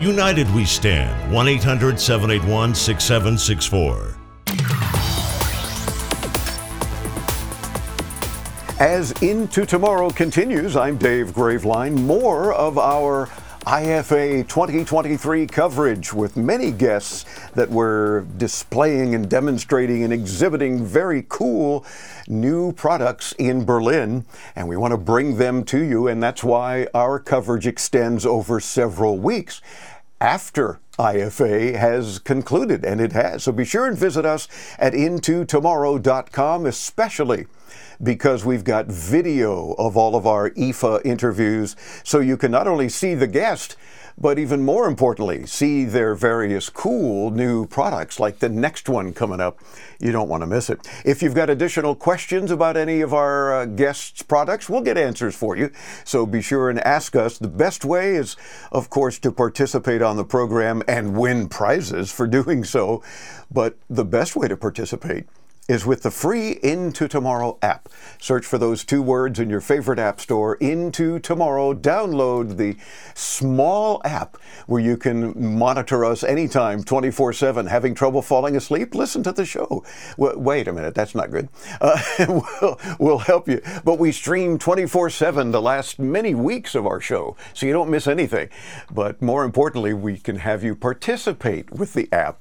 United we stand. 1-800-781-6764. As Into Tomorrow continues, I'm Dave Graveline. More of our IFA 2023 coverage with many guests that were displaying and demonstrating and exhibiting very cool new products in Berlin, and we want to bring them to you, and that's why our coverage extends over several weeks after IFA has concluded, and it has. So be sure and visit us at intotomorrow.com, especially because we've got video of all of our IFA interviews, so you can not only see the guest, but even more importantly, see their various cool new products, like the next one coming up. You don't want to miss it. If you've got additional questions about any of our guests' products, we'll get answers for you. So be sure and ask us. The best way is, of course, to participate on the program and win prizes for doing so. But the best way to participate is with the free Into Tomorrow app. Search for those two words in your favorite app store, Into Tomorrow. Download the small app where you can monitor us anytime, 24/7. Having trouble falling asleep? Listen to the show. Wait a minute, that's not good. We'll help you. But we stream 24/7 the last many weeks of our show, so you don't miss anything. But more importantly, we can have you participate with the app,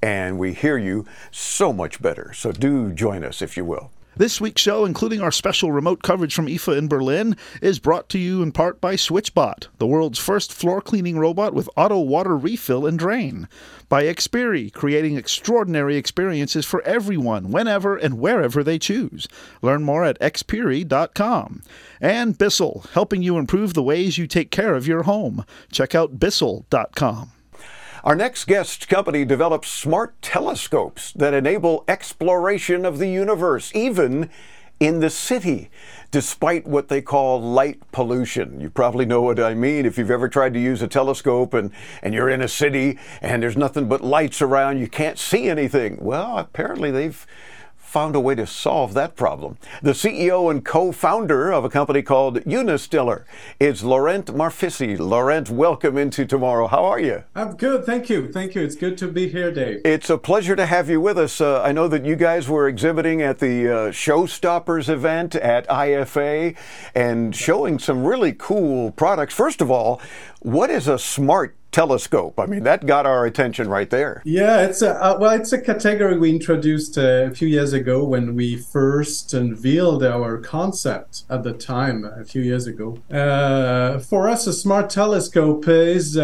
and we hear you so much better. So do join us, if you will. This week's show, including our special remote coverage from IFA in Berlin, is brought to you in part by SwitchBot, the world's first floor cleaning robot with auto water refill and drain. By Xperi, creating extraordinary experiences for everyone, whenever and wherever they choose. Learn more at xperi.com. And Bissell, helping you improve the ways you take care of your home. Check out bissell.com. Our next guest company develops smart telescopes that enable exploration of the universe, even in the city, despite what they call light pollution. You probably know what I mean if you've ever tried to use a telescope and you're in a city and there's nothing but lights around, you can't see anything. Well, apparently they've found a way to solve that problem. The CEO and co-founder of a company called Unistellar is Laurent Marfisi. Laurent, welcome Into Tomorrow. How are you? I'm good, thank you. Thank you. It's good to be here, Dave. It's a pleasure to have you with us. I know that you guys were exhibiting at the Showstoppers event at IFA and showing some really cool products. First of all, what is a smart telescope? I mean, that got our attention right there. Yeah, it's a category we introduced a few years ago when we first unveiled our concept at the time, a few years ago. For us, a smart telescope is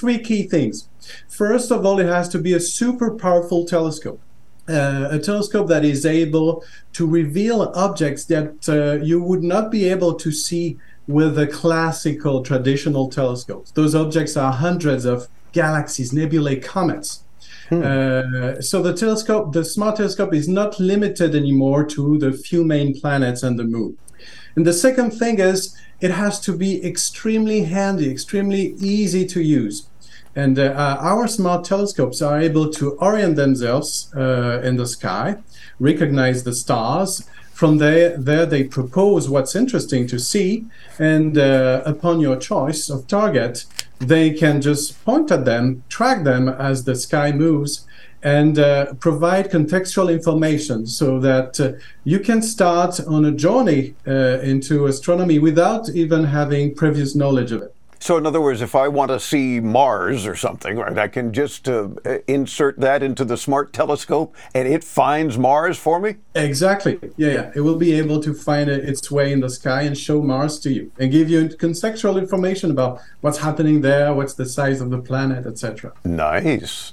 three key things. First of all, it has to be a super powerful telescope. A telescope that is able to reveal objects that you would not be able to see with the classical traditional telescopes. Those objects are hundreds of galaxies, nebulae, comets. So the smart telescope is not limited anymore to the few main planets and the moon. And the second thing is it has to be extremely handy, extremely easy to use. And our smart telescopes are able to orient themselves in the sky, recognize the stars. From there they propose what's interesting to see, and upon your choice of target, they can just point at them, track them as the sky moves, and provide contextual information so that you can start on a journey into astronomy without even having previous knowledge of it. So in other words, if I want to see Mars or something, right, I can just insert that into the smart telescope and it finds Mars for me? Exactly. Yeah. It will be able to find its way in the sky and show Mars to you and give you contextual information about what's happening there, what's the size of the planet, etc. Nice.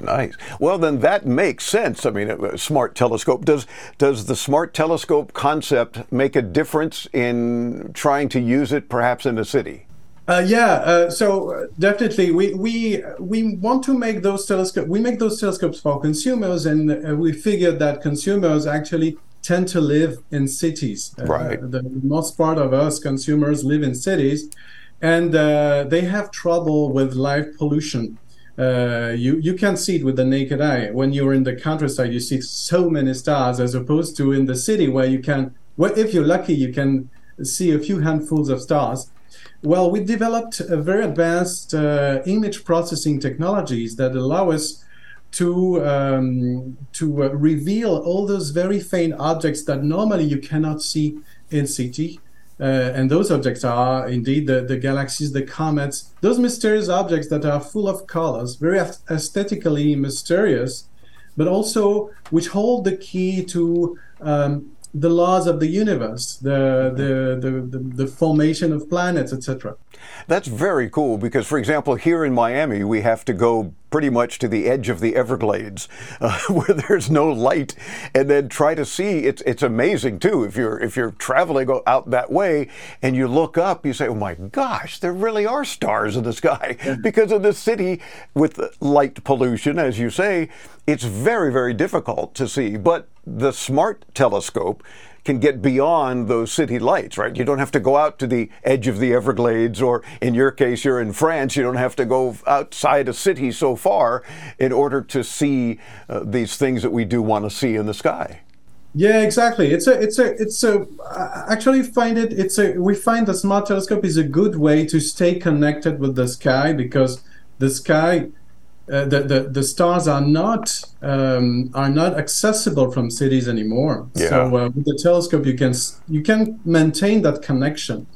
Well, then that makes sense. I mean, a smart telescope. Does the smart telescope concept make a difference in trying to use it perhaps in a city? So definitely, we want to make those telescopes. We make those telescopes for consumers, and we figured that consumers actually tend to live in cities. Right. The most part of us consumers live in cities, and they have trouble with light pollution. You can't see it with the naked eye. When you're in the countryside, you see so many stars, as opposed to in the city where you can. Well, if you're lucky, you can see a few handfuls of stars. Well, we developed a very advanced image processing technologies that allow us to reveal all those very faint objects that normally you cannot see in CT. And those objects are indeed the galaxies, the comets, those mysterious objects that are full of colors, very aesthetically mysterious, but also which hold the key to the laws of the universe, the formation of planets, etc. That's very cool because, for example, here in Miami, we have to go pretty much to the edge of the Everglades where there's no light, and then try to see. It's amazing too if you're traveling out that way and you look up, you say, oh my gosh, there really are stars in the sky. Because in the city with light pollution, as you say, it's very, very difficult to see. But the smart telescope can get beyond those city lights, right? You don't have to go out to the edge of the Everglades, or in your case, you're in France, you don't have to go outside a city so far in order to see these things that we do want to see in the sky. Yeah, exactly. We find the smart telescope is a good way to stay connected with the sky, because the sky, the stars are not accessible from cities anymore. Yeah. So with the telescope, you can maintain that connection,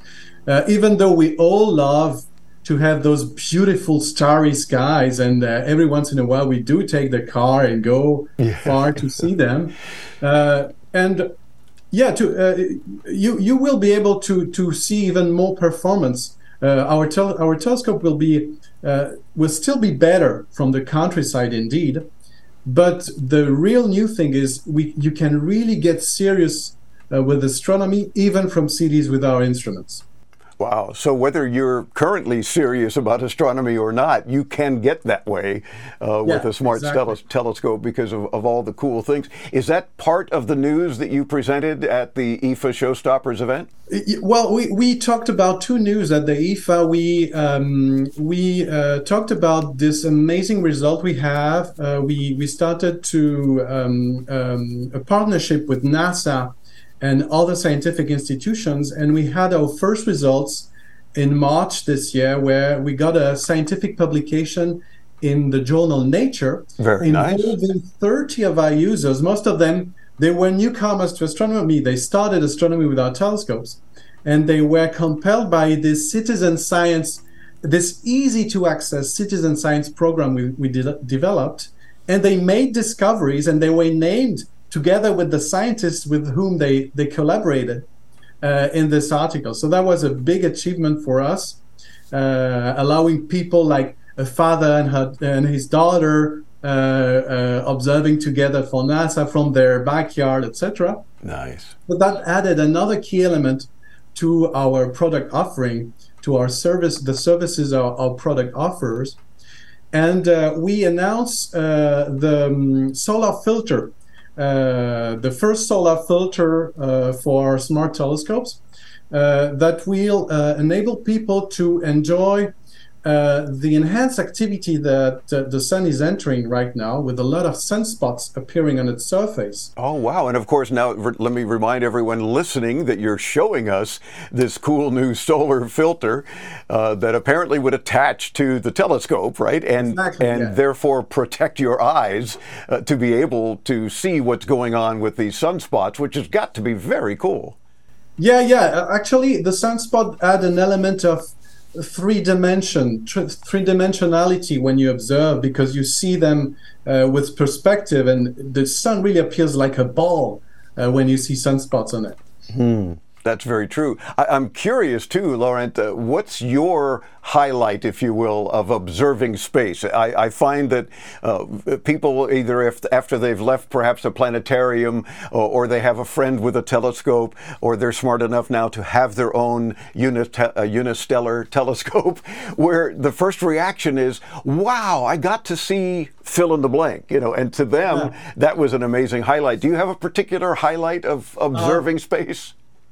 even though we all love to have those beautiful starry skies, and every once in a while we do take the car and go far to see them, you will be able to see even more performance. Our telescope will still be better from the countryside indeed, but the real new thing is you can really get serious with astronomy even from cities with our instruments. Wow. So whether you're currently serious about astronomy or not, you can get that way with a smart telescope because of all the cool things. Is that part of the news that you presented at the IFA Showstoppers event? Well, we talked about two news at the IFA. We talked about this amazing result we have. We started to a partnership with NASA and other scientific institutions, and we had our first results in March this year, where we got a scientific publication in the journal Nature. Very nice. Involving 30 of our users. Most of them, they were newcomers to astronomy. They started astronomy with our telescopes, and they were compelled by this citizen science, this easy-to-access citizen science program we developed, and they made discoveries, and they were named together with the scientists with whom they collaborated in this article. So that was a big achievement for us, allowing people like a father and his daughter observing together for NASA from their backyard, etc. Nice. But that added another key element to our product offering, to our service, the services our product offers. And we announced the solar filter, the first solar filter for smart telescopes that will enable people to enjoy the enhanced activity that the sun is entering right now, with a lot of sunspots appearing on its surface. Oh, wow. And of course, now let me remind everyone listening that you're showing us this cool new solar filter that apparently would attach to the telescope, right? And therefore protect your eyes to be able to see what's going on with these sunspots, which has got to be very cool. Actually, the sunspot had an element of three-dimensionality when you observe, because you see them with perspective, and the sun really appears like a ball when you see sunspots on it. Hmm. That's very true. I'm curious too, Laurent, what's your highlight, if you will, of observing space? I find that people, either after they've left perhaps a planetarium, or they have a friend with a telescope, or they're smart enough now to have their own Unistellar telescope, where the first reaction is, wow, I got to see fill in the blank, you know, and to them, that was an amazing highlight. Do you have a particular highlight of observing space?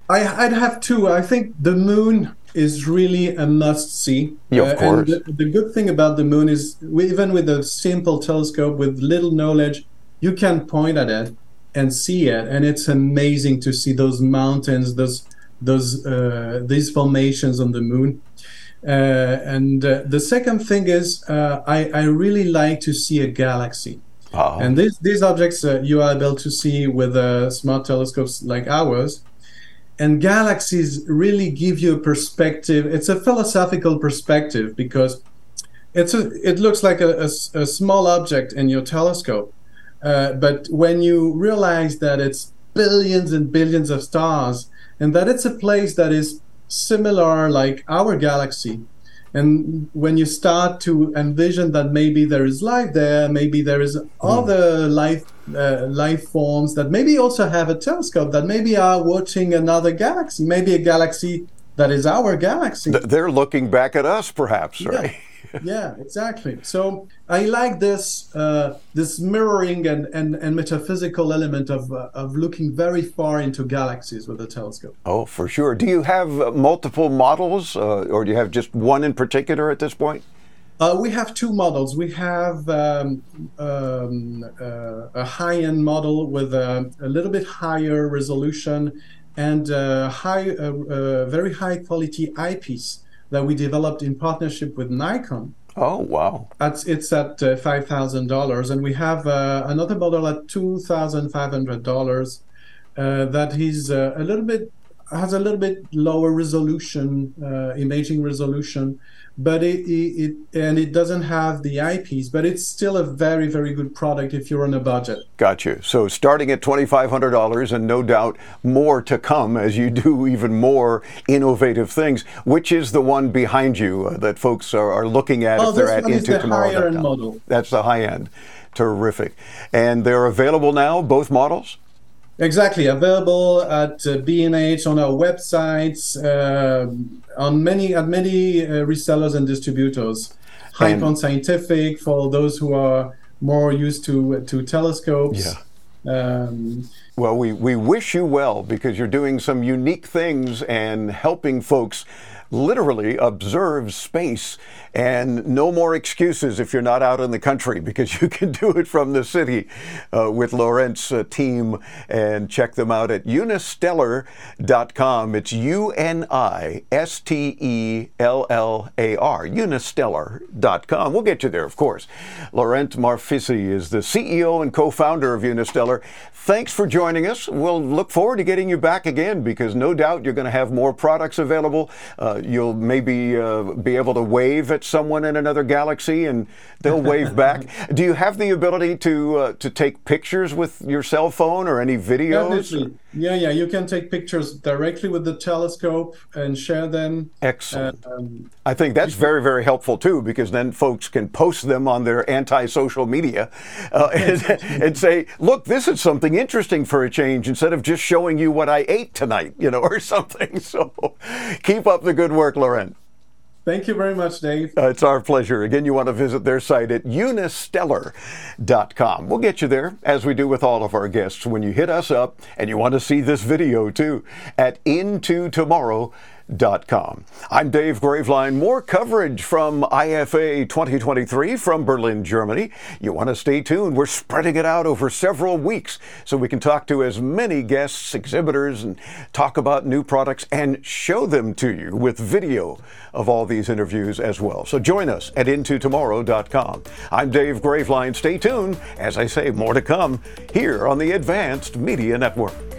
I'd have two. I think the moon is really a must-see. Yeah, of course. And the good thing about the moon is, even with a simple telescope, with little knowledge, you can point at it and see it. And it's amazing to see those mountains, these formations on the moon. And the second thing is, I really like to see a galaxy. Uh-huh. And these objects you are able to see with smart telescopes like ours. And galaxies really give you a perspective. It's a philosophical perspective, because it looks like a small object in your telescope. But when you realize that it's billions and billions of stars, and that it's a place that is similar like our galaxy, and when you start to envision that maybe there is life there, maybe there is other life forms that maybe also have a telescope, that maybe are watching another galaxy, maybe a galaxy that is our galaxy. They're looking back at us, perhaps, right? Yeah, exactly. So I like this mirroring and metaphysical element of looking very far into galaxies with a telescope. Oh, for sure. Do you have multiple models, or do you have just one in particular at this point? We have two models. We have a high-end model with a little bit higher resolution and very high-quality eyepiece that we developed in partnership with Nikon. Oh, wow. It's at $5,000. And we have another model at $2,500 that is has a little bit lower resolution, imaging resolution, but it doesn't have the eyepiece, but it's still a very, very good product if you're on a budget. Got you. So starting at $2,500, and no doubt more to come as you do even more innovative things. Which is the one behind you that folks are looking at if they're at Into Tomorrow? That's the high-end model. That's the high-end. Terrific. And they're available now, both models? Exactly, available at B&H, on our websites, at many resellers and distributors. Hypon Scientific for those who are more used to telescopes. Yeah. Well, we wish you well, because you're doing some unique things and helping folks literally observe space, and no more excuses if you're not out in the country, because you can do it from the city with Laurent's team, and check them out at unistellar.com. It's UNISTELLAR, unistellar.com. We'll get you there, of course. Laurent Marfisi is the CEO and co-founder of Unistellar. Thanks for joining us. We'll look forward to getting you back again, because no doubt you're going to have more products available. You'll maybe be able to wave at someone in another galaxy, and they'll wave back. Do you have the ability to take pictures with your cell phone or any videos? Yeah, you can take pictures directly with the telescope and share them. Excellent. I think that's very, very helpful too, because then folks can post them on their anti-social media and say, look, this is something interesting for a change, instead of just showing you what I ate tonight, you know, or something. So keep up the good work, Laurent. Thank you very much, Dave. It's our pleasure. Again, you want to visit their site at unistellar.com. We'll get you there, as we do with all of our guests, when you hit us up and you want to see this video too, at intotomorrow.com. I'm Dave Graveline. More coverage from IFA 2023 from Berlin, Germany. You want to stay tuned. We're spreading it out over several weeks so we can talk to as many guests, exhibitors, and talk about new products and show them to you with video of all these interviews as well. So join us at intotomorrow.com. I'm Dave Graveline. Stay tuned. As I say, more to come here on the Advanced Media Network.